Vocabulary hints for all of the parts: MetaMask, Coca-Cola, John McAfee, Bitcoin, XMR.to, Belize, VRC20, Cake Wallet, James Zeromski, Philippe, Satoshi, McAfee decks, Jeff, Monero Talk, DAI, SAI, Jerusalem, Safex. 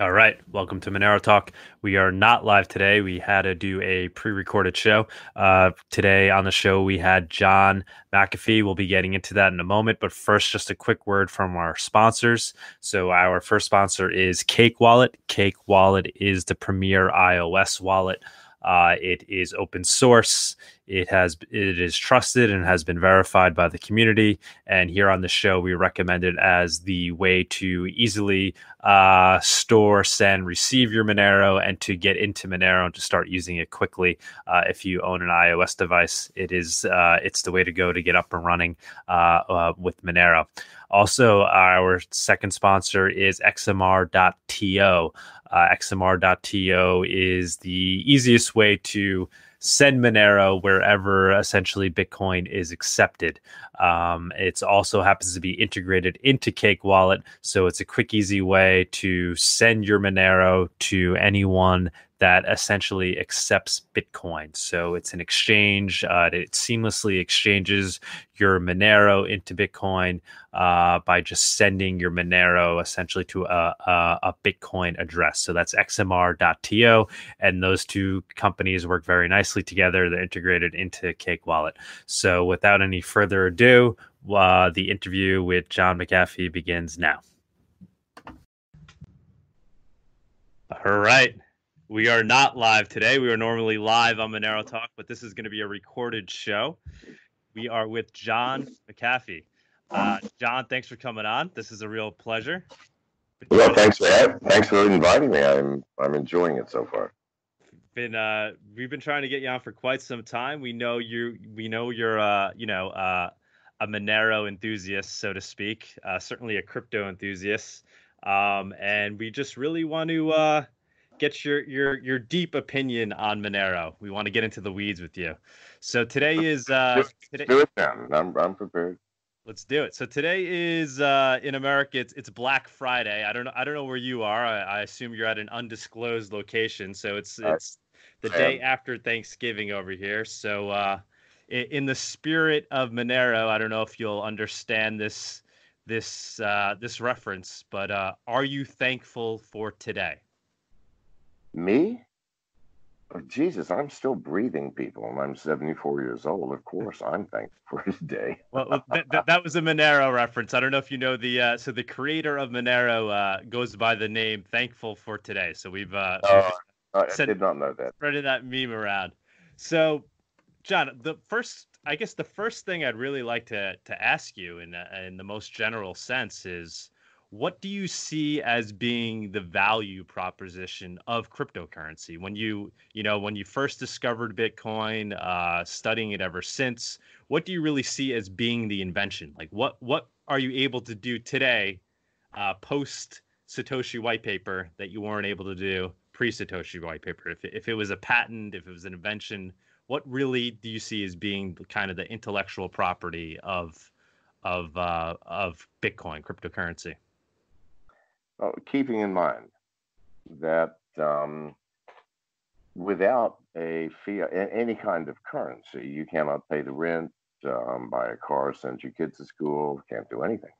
All right. Welcome to Monero Talk. We are not live today. We had to do a pre-recorded show. Today on the show, we had John McAfee. We'll be getting into that in a moment. But first, just a quick word from our sponsors. So our first sponsor is Cake Wallet. Cake Wallet is the premier iOS wallet. It is open source. It is trusted and has been verified by the community. And here on the show, we recommend it as the way to easily store, send, receive your Monero, and to get into Monero and to start using it quickly. If you own an iOS device, it's the way to go to get up and running with Monero. Also, our second sponsor is XMR.to. XMR.to is the easiest way to send Monero wherever essentially Bitcoin is accepted. It also happens to be integrated into Cake Wallet, so it's a quick, easy way to send your Monero to anyone that essentially accepts Bitcoin. So it's an exchange. It seamlessly exchanges your Monero into Bitcoin by just sending your Monero essentially to a Bitcoin address. So that's XMR.to. And those two companies work very nicely together. They're integrated into Cake Wallet. So without any further ado, the interview with John McAfee begins now. All right. We are not live today. We are normally live on Monero Talk, but this is going to be a recorded show. We are with John McAfee. John, thanks for coming on. This is a real pleasure. Well, thanks for inviting me. I'm enjoying it so far. We've been trying to get you on for quite some time. We know you're a Monero enthusiast, so to speak. Certainly a crypto enthusiast, and we just really want to get your deep opinion on Monero. We want to get into the weeds with you. So today is do it now. I'm prepared. Let's do it. So today is in America it's Black Friday. I don't know where you are. I assume you're at an undisclosed location. So it's the day after Thanksgiving over here. So in the spirit of Monero, I don't know if you'll understand this reference, but are you thankful for today? Me? Oh, Jesus, I'm still breathing, people, and I'm 74 years old. Of course, I'm thankful for today. Well, that was a Monero reference. I don't know if you know so the creator of Monero goes by the name Thankful for Today. So we've I did not know that. Spreading that meme around. So, John, the first thing I'd really like to ask you in the most general sense is, what do you see as being the value proposition of cryptocurrency? When you first discovered Bitcoin, studying it ever since, what do you really see as being the invention? Like what are you able to do today, post Satoshi white paper, that you weren't able to do pre Satoshi white paper? If it was a patent, if it was an invention, what really do you see as being kind of the intellectual property of Bitcoin cryptocurrency? Oh, keeping in mind that without a fiat, any kind of currency, you cannot pay the rent, buy a car, send your kids to school, can't do anything.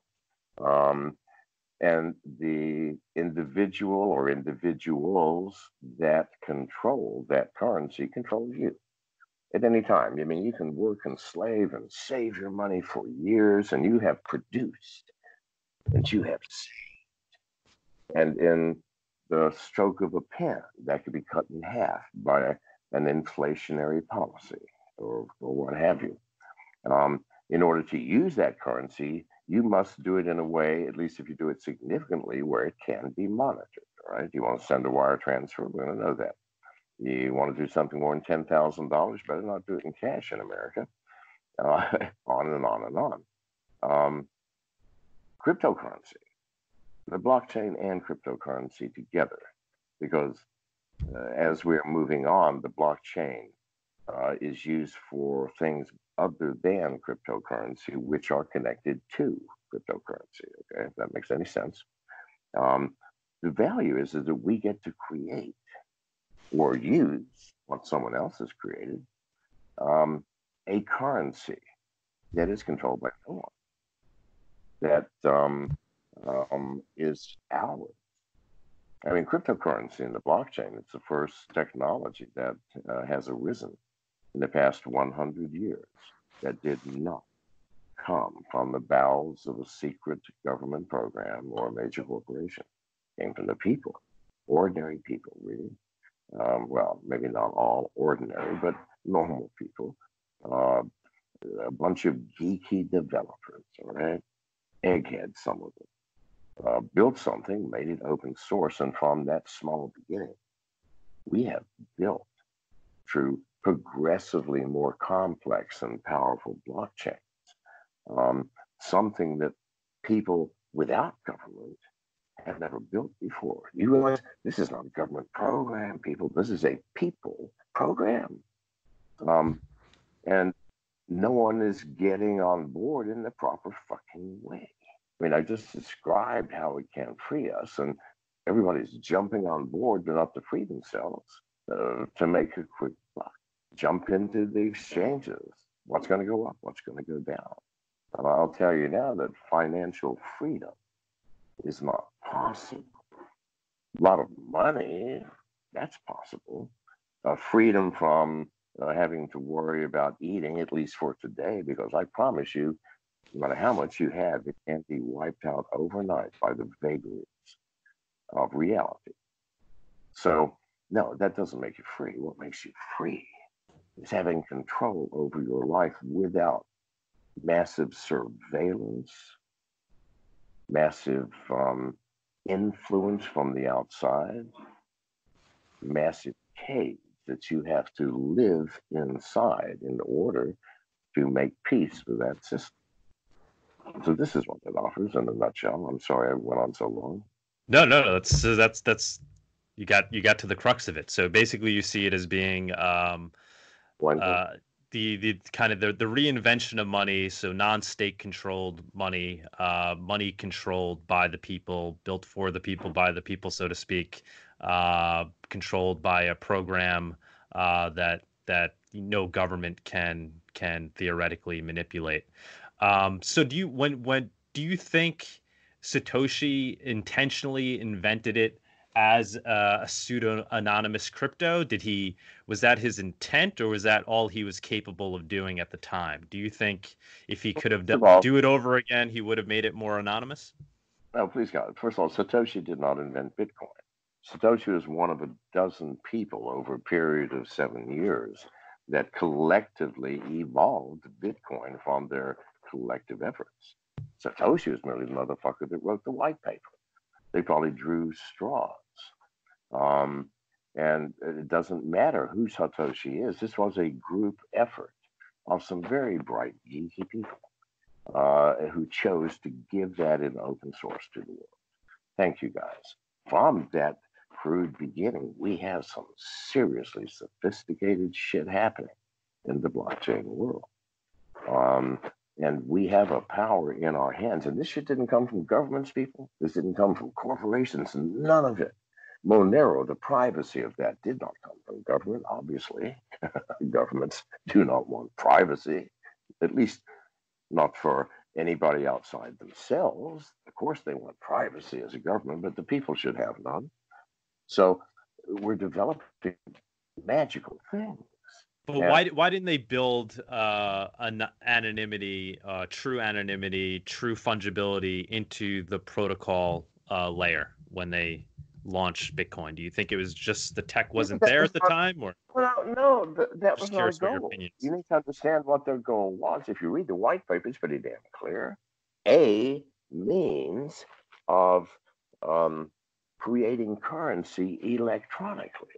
And the individual or individuals that control that currency control you at any time. I mean, you can work and slave and save your money for years, and you have produced and you have saved. And in the stroke of a pen, that could be cut in half by an inflationary policy or what have you. In order to use that currency, you must do it in a way, at least if you do it significantly, where it can be monitored, right? You want to send a wire transfer, we're going to know that. You want to do something more than $10,000, better not do it in cash in America, on and on and on. Cryptocurrency. The blockchain and cryptocurrency together, because as we're moving on, the blockchain is used for things other than cryptocurrency, which are connected to cryptocurrency. Okay, if that makes any sense. The value is that we get to create or use what someone else has created, a currency that is controlled by no one, that is ours I mean, cryptocurrency and the blockchain, it's the first technology that has arisen in the past 100 years that did not come from the bowels of a secret government program or a major corporation. It came from the people, ordinary people, really. Well, maybe not all ordinary, but normal people. A bunch of geeky developers, all right? Eggheads, some of them. Built something, made it open source, and from that small beginning, we have built through progressively more complex and powerful blockchains, something that people without government have never built before. You realize this is not a government program, people. This is a people program. And no one is getting on board in the proper fucking way. I mean, I just described how it can free us, and everybody's jumping on board, but not to free themselves, to make a quick buck. Jump into the exchanges. What's going to go up? What's going to go down? And I'll tell you now that financial freedom is not possible. A lot of money, that's possible. Freedom from having to worry about eating, at least for today, because I promise you, no matter how much you have, it can't be wiped out overnight by the vagaries of reality. So, no, that doesn't make you free. What makes you free is having control over your life without massive surveillance, massive influence from the outside, massive cage that you have to live inside in order to make peace with that system. So this is what it offers in a nutshell. I'm sorry I went on so long. No, that's you got to the crux of it. So basically, you see it as being the kind of the reinvention of money. So non-state controlled money, money controlled by the people, built for the people by the people, so to speak, controlled by a program that no government can theoretically manipulate. So do you think Satoshi intentionally invented it as a pseudo anonymous crypto? Was that his intent, or was that all he was capable of doing at the time? Do you think if he could have do it over again, he would have made it more anonymous? No, please God. First of all, Satoshi did not invent Bitcoin. Satoshi was one of a dozen people over a period of 7 years that collectively evolved Bitcoin from their collective efforts. Satoshi was merely the motherfucker that wrote the white paper. They probably drew straws. And it doesn't matter who Satoshi is. This was a group effort of some very bright, geeky people who chose to give that in open source to the world. Thank you, guys. From that crude beginning, we have some seriously sophisticated shit happening in the blockchain world. And we have a power in our hands. And this shit didn't come from governments, people. This didn't come from corporations. None of it. Monero, the privacy of that, did not come from government, obviously. Governments do not want privacy, at least not for anybody outside themselves. Of course, they want privacy as a government, but the people should have none. So we're developing magical things. But yeah. Why didn't they build an anonymity, true anonymity, true fungibility into the protocol layer when they launched Bitcoin? Do you think it was just the tech wasn't there at the time? Or? Well, no, that was not their goal. You need to understand what their goal was. If you read the white paper, it's pretty damn clear. A means of creating currency electronically.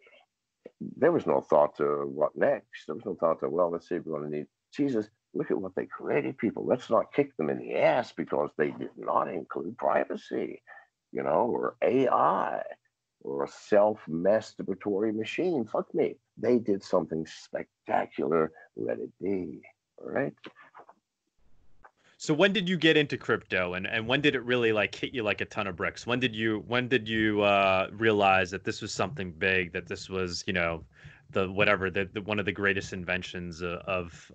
There was no thought to what next. There was no thought to, well, let's see if we're going to need Jesus. Look at what they created, people. Let's not kick them in the ass because they did not include privacy, you know, or AI or a self-masturbatory machine. Fuck me. They did something spectacular. Let it be. All right. So when did you get into crypto, and when did it really like hit you like a ton of bricks? When did you realize that this was something big, that this was, you know, one of the greatest inventions of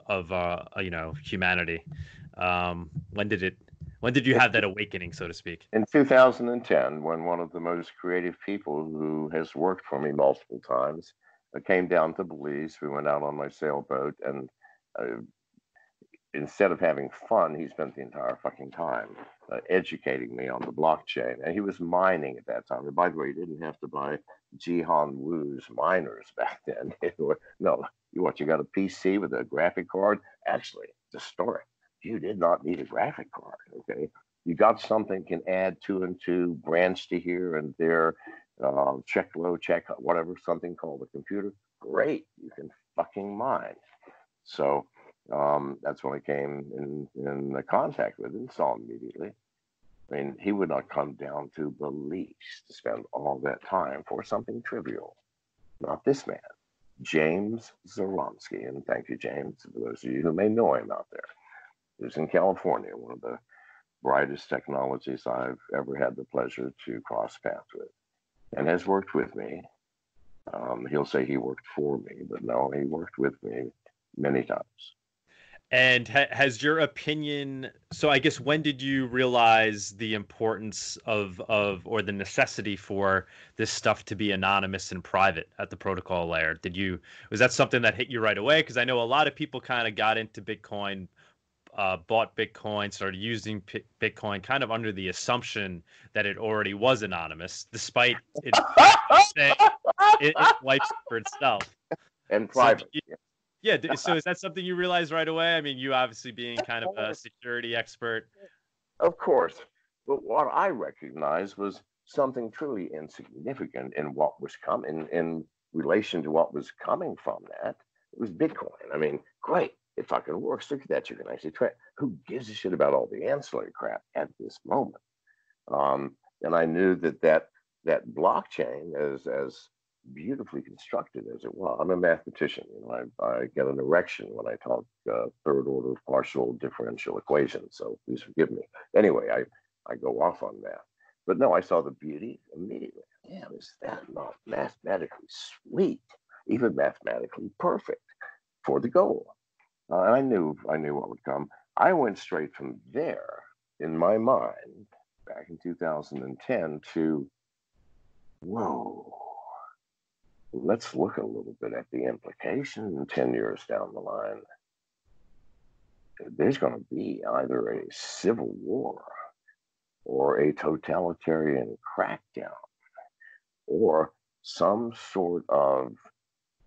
humanity? When did it When did you have that awakening, so to speak? In 2010, when one of the most creative people who has worked for me multiple times came down to Belize. We went out on my sailboat, and instead of having fun, he spent the entire fucking time educating me on the blockchain. And he was mining at that time. And by the way, you didn't have to buy Jihan Wu's miners back then. No, you got a PC with a graphic card? Actually, the story. You did not need a graphic card, okay? You got something can add two and two, branch to here and there, check low, check whatever, something called a computer. Great, you can fucking mine. So that's when I came in contact with him, saw him immediately. I mean, he would not come down to Belize to spend all that time for something trivial. Not this man, James Zeromski. And thank you, James, for those of you who may know him out there. He was in California, one of the brightest technologies I've ever had the pleasure to cross paths with, and has worked with me. He'll say he worked for me, but no, he worked with me many times. And has your opinion, so I guess when did you realize the importance of or the necessity for this stuff to be anonymous and private at the protocol layer? Was that something that hit you right away? Because I know a lot of people kind of got into Bitcoin, bought Bitcoin, started using Bitcoin kind of under the assumption that it already was anonymous, despite it wipes for itself. And private. So is that something you realized right away? I mean, you obviously being kind of a security expert. Of course. But what I recognized was something truly insignificant in what was coming, in relation to what was coming from that. It was Bitcoin. I mean, great. It fucking works. Look at that. You can actually track. Who gives a shit about all the ancillary crap at this moment? And I knew that blockchain, as beautifully constructed as it was. I'm a mathematician. You know, I get an erection when I talk third order partial differential equations. So please forgive me. Anyway, I go off on math. But no, I saw the beauty immediately. Damn, is that not mathematically sweet? Even mathematically perfect for the goal. And I knew what would come. I went straight from there in my mind back in 2010 to, whoa, let's look a little bit at the implication 10 years down the line. There's going to be either a civil war or a totalitarian crackdown or some sort of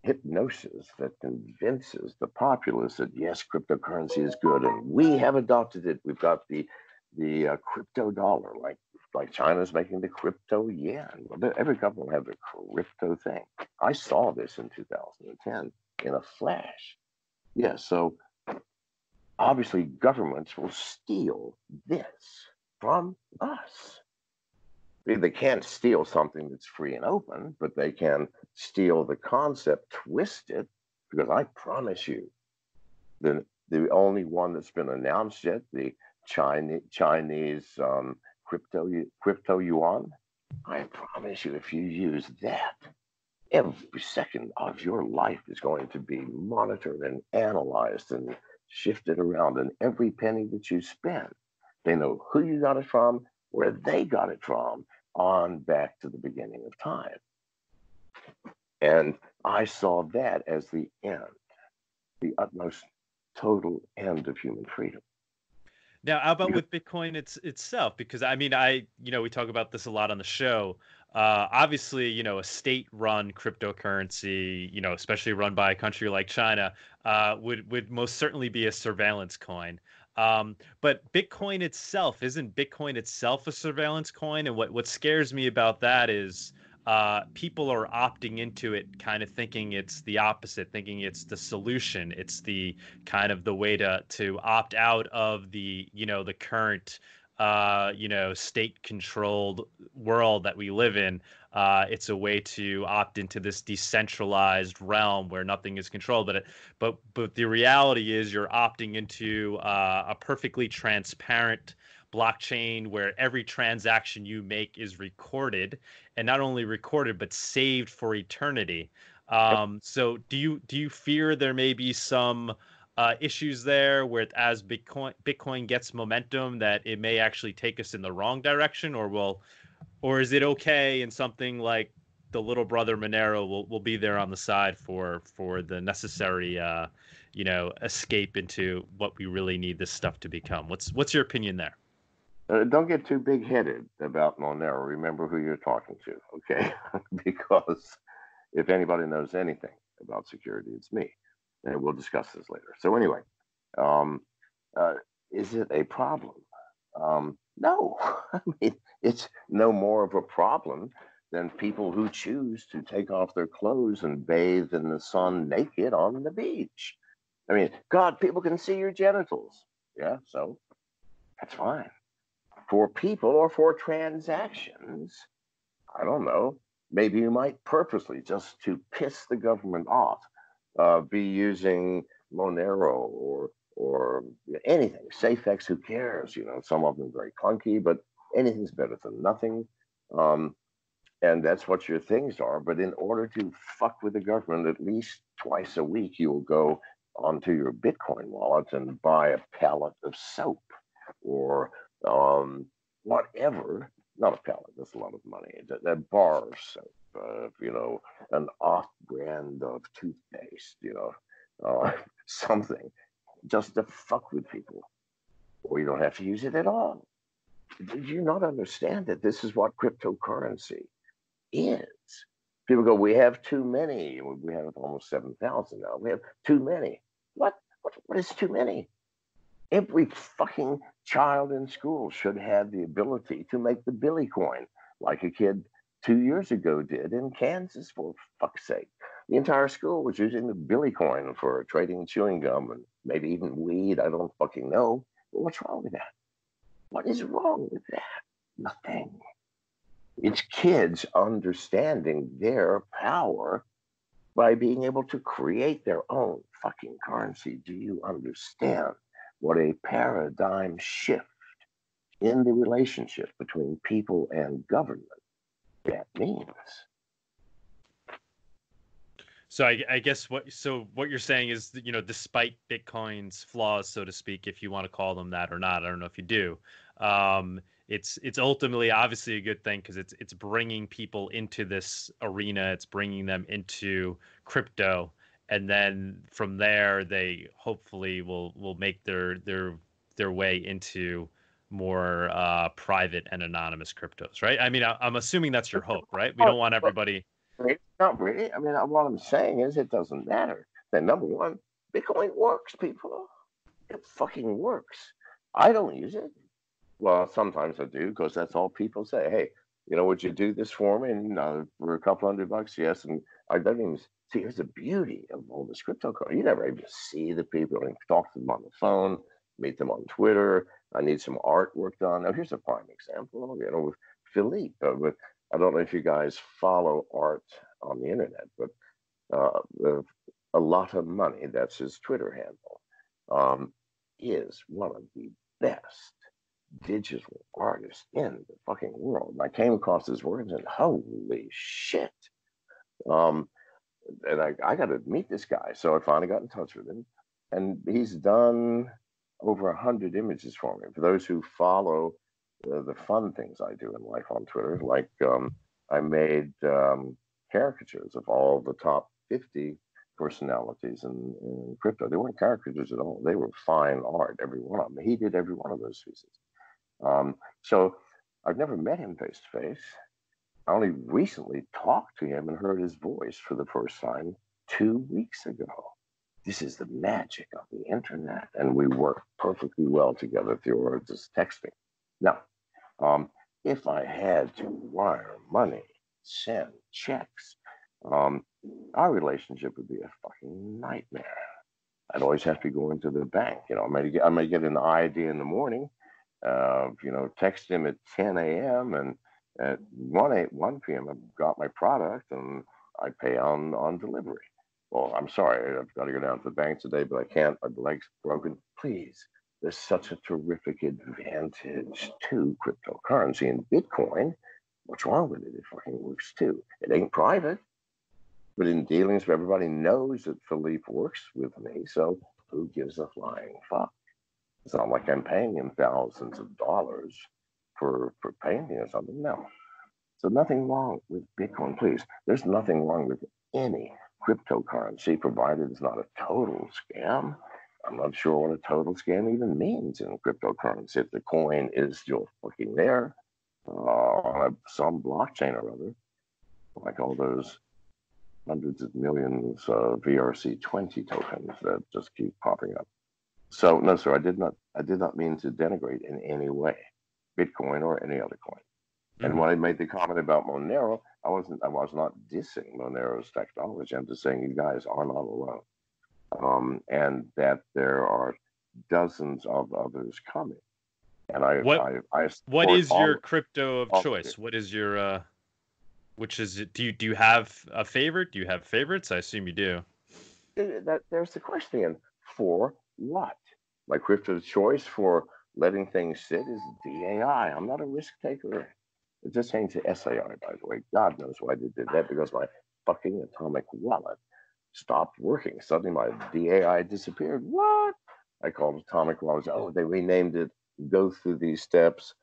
hypnosis that convinces the populace that yes, cryptocurrency is good, and we have adopted it. We've got the crypto dollar, like China's making the crypto yen. Every government will have the crypto thing. I saw this in 2010 in a flash. Yeah, so obviously governments will steal this from us. They can't steal something that's free and open, but they can steal the concept, twist it, because I promise you, the only one that's been announced yet, the Chinese crypto yuan, I promise you, if you use that, every second of your life is going to be monitored and analyzed and shifted around, and every penny that you spend, they know who you got it from, where they got it from, on back to the beginning of time. And I saw that as the end, the utmost total end of human freedom. Now, how about with Bitcoin itself? Because I mean, we talk about this a lot on the show. Obviously, a state-run cryptocurrency, especially run by a country like China, would most certainly be a surveillance coin. But Bitcoin itself, isn't Bitcoin itself a surveillance coin? And what scares me about that is people are opting into it, kind of thinking it's the opposite, thinking it's the solution. It's the kind of the way to opt out of the, the current, state controlled world that we live in. It's a way to opt into this decentralized realm where nothing is controlled. But the reality is you're opting into a perfectly transparent blockchain where every transaction you make is recorded, and not only recorded but saved for eternity. So do you fear there may be some issues there where as Bitcoin gets momentum that it may actually take us in the wrong direction, or is it okay and something like the little brother Monero will be there on the side for the necessary escape into what we really need this stuff to become? What's your opinion there? Don't get too big-headed about Monero. Remember who you're talking to, okay? Because if anybody knows anything about security, it's me. And we'll discuss this later. So anyway, is it a problem? No. I mean, it's no more of a problem than people who choose to take off their clothes and bathe in the sun naked on the beach. I mean, God, people can see your genitals. Yeah, so that's fine. For people or for transactions, I don't know. Maybe you might purposely, just to piss the government off, be using Monero or anything. Safex, who cares? You know, some of them are very clunky, but anything's better than nothing. And that's what your things are. But in order to fuck with the government, at least twice a week, you'll go onto your Bitcoin wallet and buy a pallet of soap or whatever. Not a pallet, that's a lot of money. That bar of soap, an off-brand of toothpaste, something just to fuck with people. Or you don't have to use it at all. Did you not understand that this is what cryptocurrency is? People go, we have too many. We have almost 7,000 now. We have too many. What is too many? Every fucking child in school should have the ability to make the Billy coin, like a kid 2 years ago did in Kansas, for fuck's sake. The entire school was using the Billy coin for trading chewing gum and maybe even weed. I don't fucking know. But what's wrong with that? What is wrong with that? Nothing. It's kids understanding their power by being able to create their own fucking currency. Do you understand what a paradigm shift in the relationship between people and government that means? So I guess what you're saying is, despite Bitcoin's flaws, so to speak, if you want to call them that or not, I don't know if you do, it's ultimately obviously a good thing because it's bringing people into this arena. It's bringing them into crypto. And then from there, they hopefully will make their way into more private and anonymous cryptos, right? I mean, I'm assuming that's your hope, right? We don't want everybody. Not really. I mean, what I'm saying is it doesn't matter. Then number one, Bitcoin works, people. It fucking works. I don't use it. Well, sometimes I do because that's all people say. Hey, would you do this for me? And for a couple $100, yes. And I don't even. See, here's the beauty of all this cryptocurrency. You never even see the people. I can talk to them on the phone, meet them on Twitter. I need some artwork done. Now, here's a prime example, with Philippe. But I don't know if you guys follow art on the internet, but a lot of money, that's his Twitter handle, is one of the best digital artists in the fucking world. And I came across his words and holy shit. And I got to meet this guy. So I finally got in touch with him. And he's done over 100 images for me. For those who follow the fun things I do in life on Twitter, like I made caricatures of all the top 50 personalities in crypto. They weren't caricatures at all. They were fine art, every one of them. He did every one of those pieces. So I've never met him face-to-face. I only recently talked to him and heard his voice for the first time 2 weeks ago. This is the magic of the internet, and we work perfectly well together through just texting. Now, if I had to wire money, send checks, our relationship would be a fucking nightmare. I'd always have to go into the bank. I may get an idea in the morning, text him at 10 a.m. and at 1 p.m. I've got my product and I pay on delivery. Well, I'm sorry, I've got to go down to the bank today, but I can't. My leg's broken. Please, there's such a terrific advantage to cryptocurrency and Bitcoin. What's wrong with it? It fucking works too. It ain't private, but in dealings, everybody knows that Philippe works with me, so Who gives a flying fuck? It's not like I'm paying him thousands of dollars for painting or something. No. So nothing wrong with Bitcoin, please. There's nothing wrong with any cryptocurrency, provided it's not a total scam. I'm not sure what a total scam even means in cryptocurrency. If the coin is just fucking there on some blockchain or other, like all those hundreds of millions of VRC20 tokens that just keep popping up. So no, sir, I did not mean to denigrate in any way Bitcoin or any other coin. And when I made the comment about Monero, I was not dissing Monero's technology. I'm just saying you guys are not alone. And that there are dozens of others coming. And what is your crypto of choice? What is your which is it? Do you have a favorite? Do you have favorites? I assume you do. There's the question. For what? My crypto of choice for letting things sit is DAI. I'm not a risk taker. It just changed to SAI, by the way. God knows why they did that, because my fucking atomic wallet stopped working. Suddenly my DAI disappeared. What? I called atomic wallet. Oh, they renamed it. Go through these steps.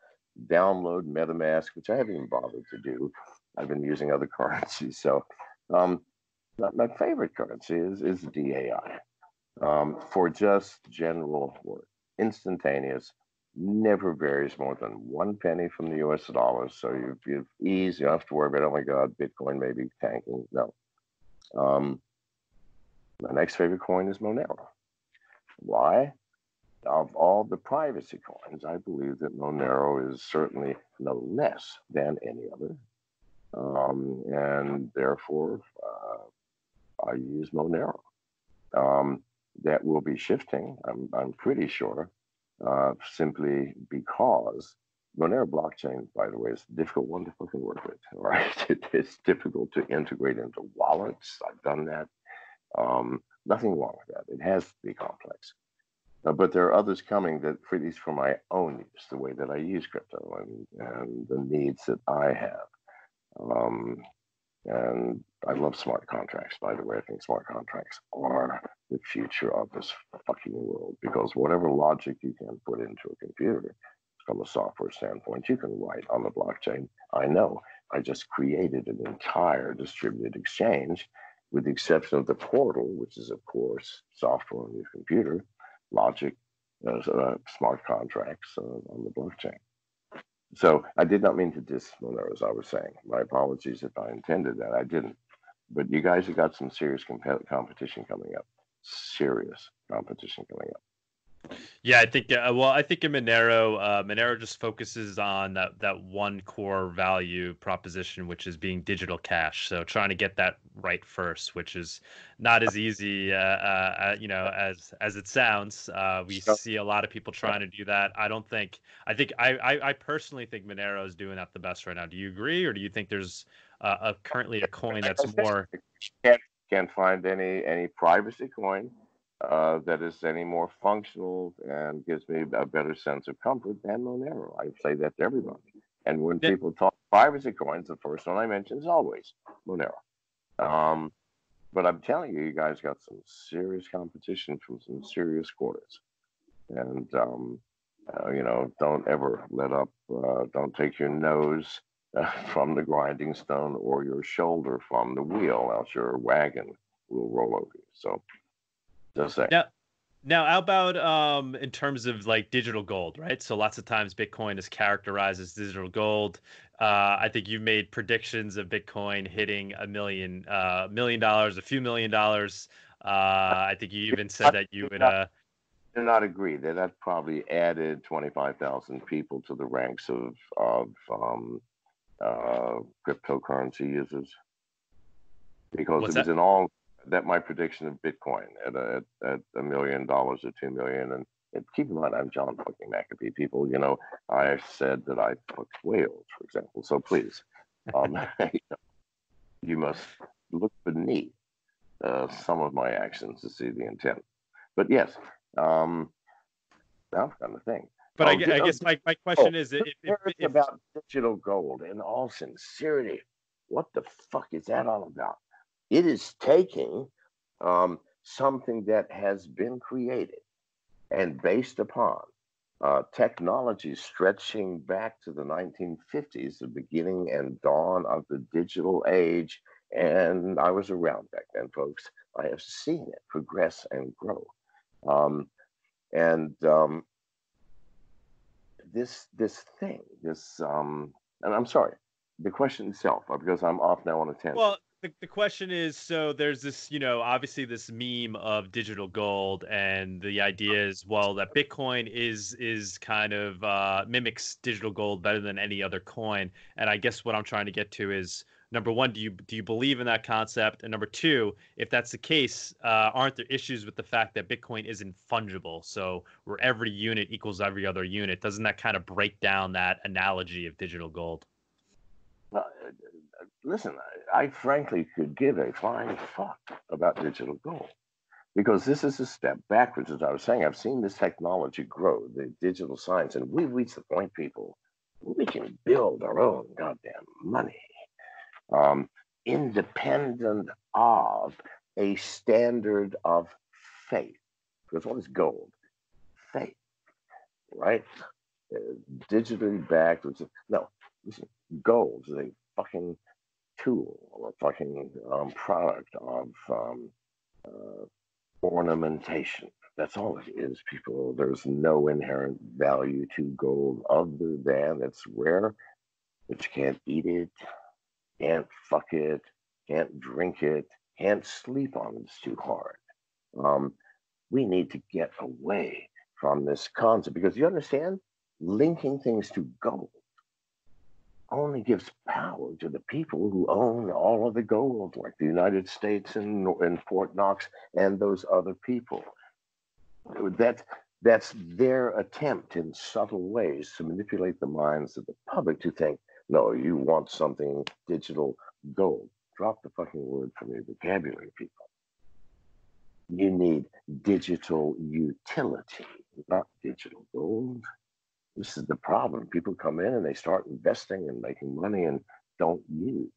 Download MetaMask, which I haven't even bothered to do. I've been using other currencies. So my favorite currency is DAI for just general work. Instantaneous. Never varies more than 1 penny from the U.S. dollar, so you've ease. You don't have to worry about, oh my God, Bitcoin may be tanking. No. My next favorite coin is Monero. Why? Of all the privacy coins, I believe that Monero is certainly no less than any other, and therefore I use Monero. That will be shifting. I'm pretty sure. Simply because Monero blockchain, by the way, is a difficult one to fucking work with, right? It's difficult to integrate into wallets. I've done that. Nothing wrong with that. It has to be complex. But there are others coming that, at least for my own use, the way that I use crypto and the needs that I have. And I love smart contracts, by the way. I think smart contracts are the future of this fucking world, because whatever logic you can put into a computer, from a software standpoint, you can write on the blockchain. I know. I just created an entire distributed exchange, with the exception of the portal, which is, of course, software on your computer, logic, smart contracts on the blockchain. So I did not mean to diss Monero, as I was saying. My apologies if I intended that. I didn't. But you guys have got some serious competition coming up. Serious competition coming up. Yeah, I think. Well, I think in Monero, just focuses on that one core value proposition, which is being digital cash. So trying to get that right first, which is not as easy, as it sounds. We see a lot of people trying to do that. I personally think Monero is doing that the best right now. Do you agree, or do you think there's currently a coin that's more? Can't find any privacy coin that is any more functional and gives me a better sense of comfort than Monero. I say that to everybody. And when people talk privacy coins, the first one I mention is always Monero. But I'm telling you, you guys got some serious competition from some serious quarters. And, don't ever let up. Don't take your nose from the grinding stone or your shoulder from the wheel, else your wagon will roll over you. So just saying. Now how about in terms of like digital gold, right? So lots of times Bitcoin is characterized as digital gold. I think you've made predictions of Bitcoin hitting $1 million, a few $1 million. I think you even said that you would do not agree that that probably added 25,000 people to the ranks of cryptocurrency users, because what's it was that? In all that my prediction of Bitcoin at $1 million or 2 million, and keep in mind I'm John fucking McAfee, people. I said that I fucked whales, for example, so please you must look beneath some of my actions to see the intent. But yes, now I'm trying to think. But I guess my question is, if about digital gold, in all sincerity, what the fuck is that all about? It is taking something that has been created and based upon technology stretching back to the 1950s, the beginning and dawn of the digital age. And I was around back then, folks. I have seen it progress and grow. And I'm sorry, the question itself, because I'm off now on a tangent. Well, the question is, so there's this, you know, obviously this meme of digital gold, and the idea is, well, that Bitcoin is kind of mimics digital gold better than any other coin. And I guess what I'm trying to get to is, number one, do you believe in that concept? And number two, if that's the case, aren't there issues with the fact that Bitcoin isn't fungible? So where every unit equals every other unit, doesn't that kind of break down that analogy of digital gold? Listen, I frankly could give a flying fuck about digital gold, because this is a step backwards. As I was saying, I've seen this technology grow, the digital science, and we've reached the point, people, we can build our own goddamn money. Independent of a standard of faith. Because what is gold? Faith, right? Digitally backed. No, listen, gold is a fucking tool or a fucking product of ornamentation. That's all it is, people. There's no inherent value to gold other than it's rare, but you can't eat it. Can't fuck it, can't drink it, can't sleep on it, it's too hard. We need to get away from this concept, because you understand, linking things to gold only gives power to the people who own all of the gold, like the United States and Fort Knox and those other people. That's their attempt in subtle ways to manipulate the minds of the public to think, no, you want something digital gold. Drop the fucking word from your vocabulary, people. You need digital utility, not digital gold. This is the problem. People come in and they start investing and making money and don't use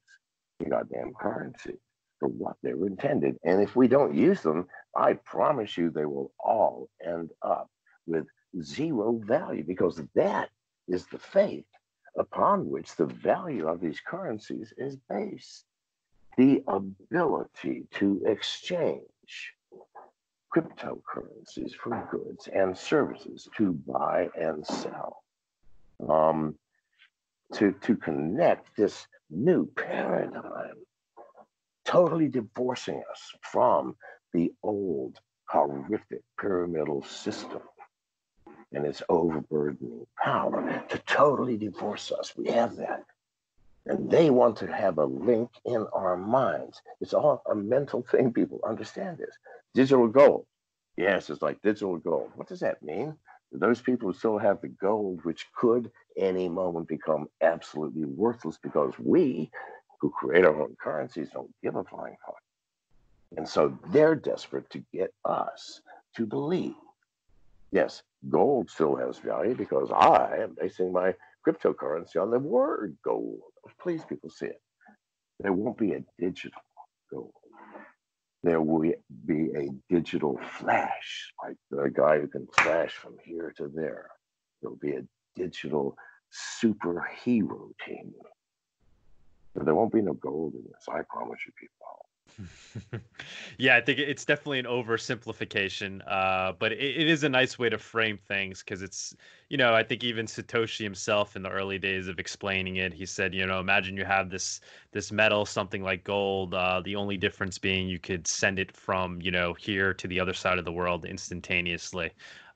the goddamn currency for what they were intended. And if we don't use them, I promise you they will all end up with zero value, because that is the faith upon which the value of these currencies is based. The ability to exchange cryptocurrencies for goods and services, to buy and sell, to connect this new paradigm, totally divorcing us from the old horrific pyramidal system and its overburdening power, to totally divorce us. We have that. And they want to have a link in our minds. It's all a mental thing, people. Understand this. Digital gold. Yes, it's like digital gold. What does that mean? Those people who still have the gold, which could any moment become absolutely worthless, because we, who create our own currencies, don't give a flying fuck. And so they're desperate to get us to believe, yes, gold still has value, because I am basing my cryptocurrency on the word gold. Please, people, see it. There won't be a digital gold. There will be a digital flash, like the guy who can flash from here to there. There'll be a digital superhero team. But there won't be no gold in this, I promise you, people. Yeah, I think it's definitely an oversimplification, but it is a nice way to frame things, because it's, you know, I think even Satoshi himself in the early days of explaining it, he said, you know, imagine you have this metal, something like gold, the only difference being you could send it from, you know, here to the other side of the world instantaneously.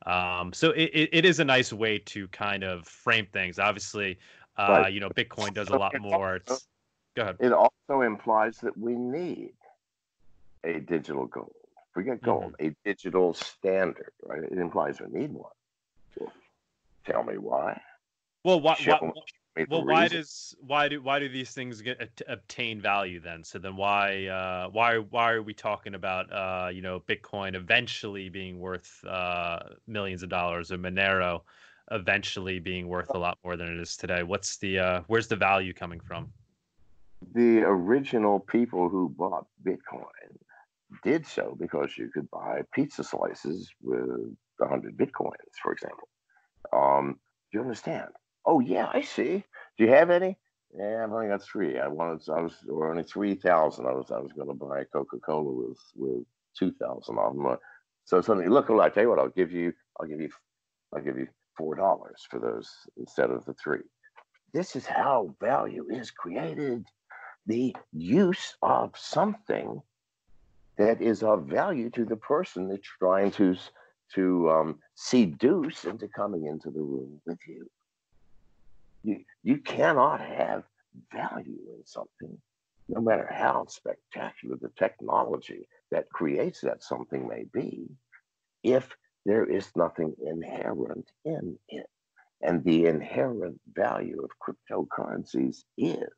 So it is a nice way to kind of frame things. Obviously, right. You know, Bitcoin does a lot more. Go ahead. It also implies that we need a digital gold. Forget gold, a digital standard, right? It implies we need one. Well, tell me why. Well, why do these things obtain value then? So then why are we talking about you know, Bitcoin eventually being worth millions of dollars, or Monero eventually being worth a lot more than it is today? What's the where's the value coming from? The original people who bought Bitcoin did so because you could buy pizza slices with 100 bitcoins, for example. Do you understand? Oh, yeah, I see. Do you have any? Yeah, I've only got 3. Or only 3,000. I was going to buy Coca-Cola with 2,000 of them. So suddenly, look, I tell you what, I'll give you $4 for those instead of the 3. This is how value is created. The use of something that is of value to the person that's trying to seduce into coming into the room with you. You cannot have value in something, no matter how spectacular the technology that creates that something may be, if there is nothing inherent in it. And the inherent value of cryptocurrencies is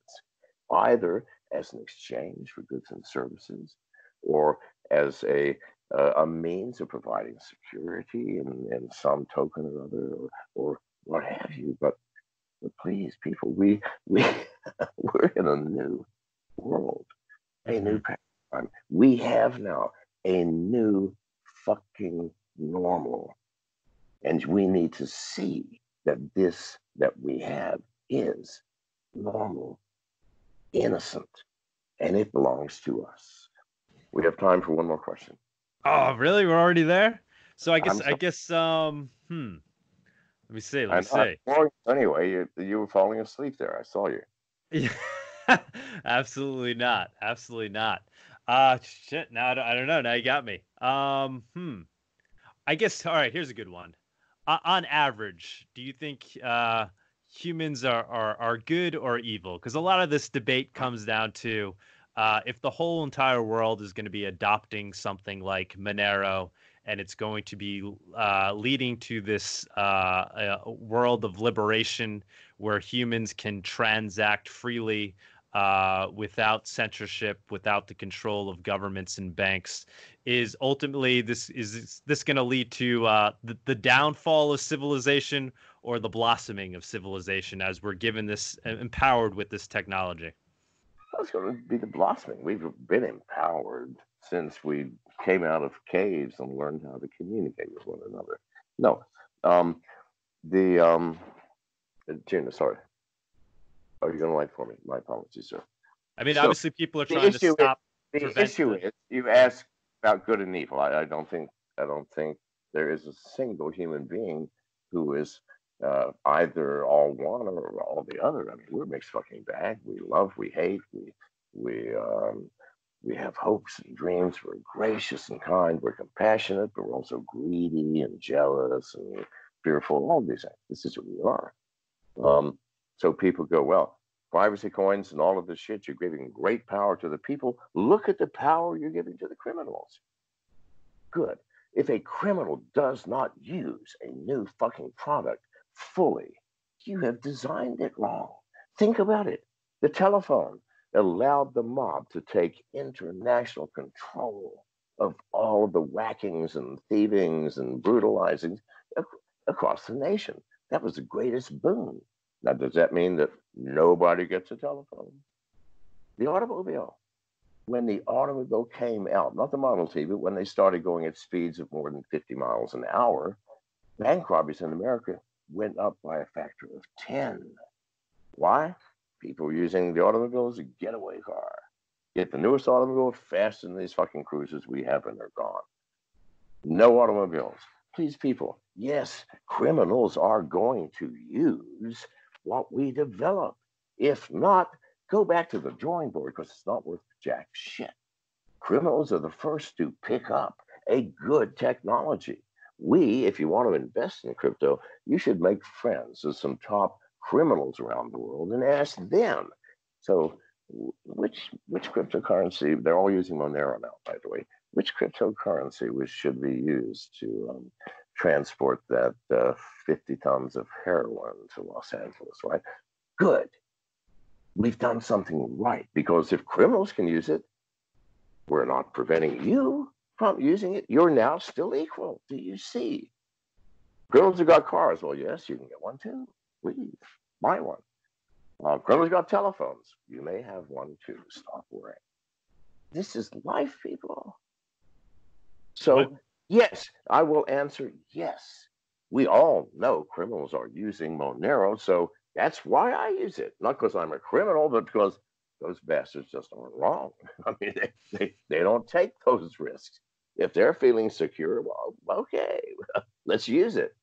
either as an exchange for goods and services, or as a means of providing security and some token or other, or what have you. But please, people, we're in a new world, a new paradigm. We have now a new fucking normal, and we need to see that this that we have is normal, innocent, and it belongs to us. We have time for one more question. Oh, really? We're already there? So I guess. Let me see. Anyway, you were falling asleep there. I saw you. Yeah. Absolutely not. Shit. Now I don't know. Now you got me. I guess. All right. Here's a good one. On average, do you think humans are good or evil? Because a lot of this debate comes down to if the whole entire world is going to be adopting something like Monero, and it's going to be leading to this world of liberation where humans can transact freely without censorship, without the control of governments and banks. Is this going to lead to the downfall of civilization or the blossoming of civilization as we're given this, empowered with this technology? That's going to be the blossoming. We've been empowered since we came out of caves and learned how to communicate with one another. No, Gina, sorry. Oh, you're going to like for me. My apologies, sir. I mean, so, obviously, people are trying to stop. The issue is, you ask about good and evil. I don't think there is a single human being who is either all one or all the other. I mean, we're a mixed fucking bag. We love, we hate, we have hopes and dreams. We're gracious and kind. We're compassionate, but we're also greedy and jealous and fearful. All these things. This is who we are. So people go, well, privacy coins and all of this shit, you're giving great power to the people. Look at the power you're giving to the criminals. Good. If a criminal does not use a new fucking product fully, you have designed it wrong. Think about it. The telephone allowed the mob to take international control of all of the whackings and thievings and brutalizings across the nation. That was the greatest boon. Now, does that mean that nobody gets a telephone? The automobile. When the automobile came out, not the Model T, but when they started going at speeds of more than 50 miles an hour, bank robberies in America went up by a factor of 10. Why? People using the automobile as a getaway car. Get the newest automobile faster than these fucking cruisers we have, and they're gone. No automobiles. Please, people. Yes, criminals are going to use what we develop. If not, go back to the drawing board, because it's not worth jack shit. Criminals are the first to pick up a good technology. If you want to invest in crypto, you should make friends with some top criminals around the world and ask them. So which cryptocurrency, they're all using Monero now, by the way, which cryptocurrency should be used to transport that 50 tons of heroin to Los Angeles, right? Good. We've done something right, because if criminals can use it, we're not preventing you from using it. You're now still equal. Do you see? Criminals have got cars. Well, yes, you can get one too. Please, buy one. Criminals got telephones. You may have one too. Stop worrying. This is life, people. So yes, I will answer yes. We all know criminals are using Monero, so that's why I use it. Not because I'm a criminal, but because those bastards just aren't wrong. I mean, they don't take those risks. If they're feeling secure, well, okay, let's use it.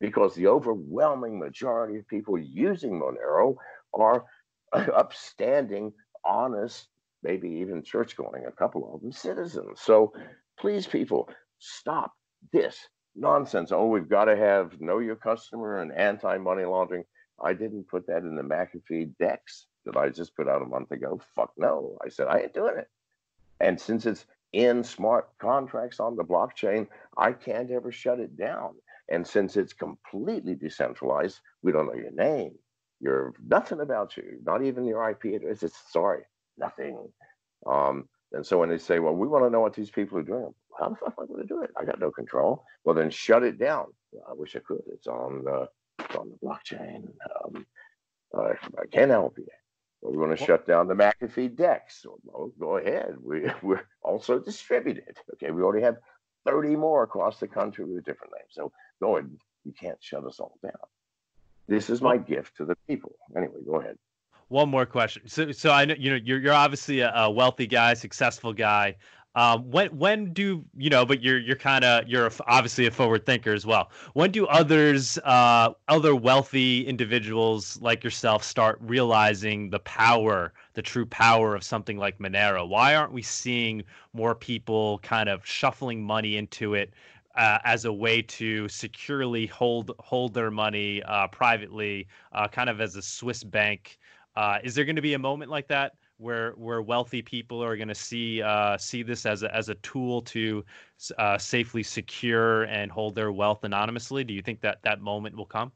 Because the overwhelming majority of people using Monero are upstanding, honest, maybe even church-going, a couple of them, citizens. So please, people, stop this nonsense. Oh, we've got to have know your customer and anti-money laundering. I didn't put that in the McAfee decks that I just put out a month ago. Fuck no. I said, I ain't doing it. And since it's in smart contracts on the blockchain, I can't ever shut it down. And since it's completely decentralized, we don't know your name, your nothing about you, not even your IP address. It's sorry, nothing. And so when they say, well, we want to know what these people are doing, how the fuck am I going to do it? I got no control. Well, then shut it down. I wish I could. It's on the blockchain. I can't help you. We want to shut down the McAfee decks. Well, go ahead. We're also distributed. Okay, we already have 30 more across the country with different names. So go ahead. You can't shut us all down. This is my gift to the people. Anyway, go ahead. One more question. So I know you're obviously a wealthy guy, successful guy. When do you know? But you're obviously a forward thinker as well. When do others, other wealthy individuals like yourself, start realizing the power, the true power of something like Monero? Why aren't we seeing more people kind of shuffling money into it as a way to securely hold their money privately, kind of as a Swiss bank? Is there going to be a moment like that where wealthy people are going to see this as a tool to safely secure and hold their wealth anonymously? Do you think that moment will come?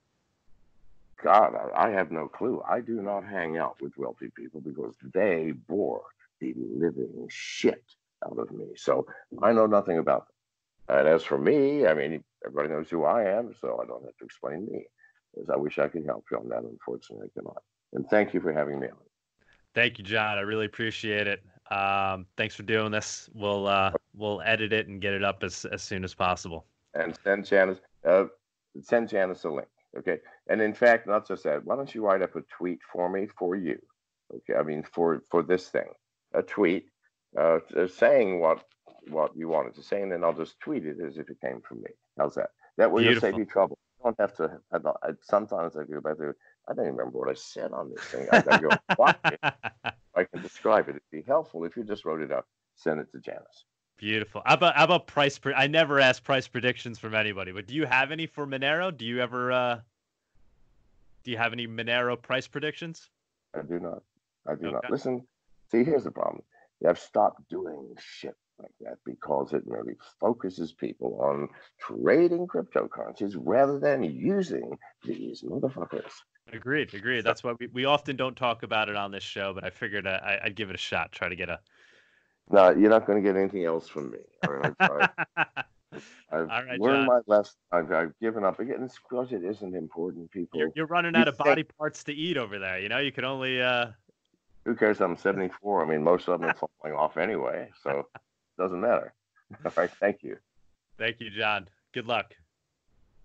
God, I have no clue. I do not hang out with wealthy people because they bore the living shit out of me. So I know nothing about them. And as for me, I mean, everybody knows who I am, so I don't have to explain me. Because I wish I could help you on that. Unfortunately, I cannot. And thank you for having me on. Thank you, John. I really appreciate it. Thanks for doing this. We'll edit it and get it up as soon as possible. And send Janice a link, okay? And in fact, not just that. Why don't you write up a tweet for me for you? Okay, I mean for this thing, a tweet saying what you wanted to say, and then I'll just tweet it as if it came from me. How's that? That way you'll save you trouble. You don't have to. Sometimes I go back to. I don't even remember what I said on this thing. I gotta go watch it. I can describe it. It'd be helpful if you just wrote it up. Send it to Janice. Beautiful. How about price? I never ask price predictions from anybody, but do you have any for Monero? Do you ever? Do you have any Monero price predictions? I do not. Listen, see, here's the problem. I've stopped doing shit like that because it merely focuses people on trading cryptocurrencies rather than using these motherfuckers. Agreed. That's why we often don't talk about it on this show, but I figured I'd give it a shot, try to get a... No, you're not going to get anything else from me. I mean, I've learned my lesson. I've given up. Again, it's because it isn't important, people. You're running out of body parts to eat over there. You know, you can only... Who cares? I'm 74. I mean, most of them are falling off anyway, so it doesn't matter. All right, thank you. Thank you, John. Good luck.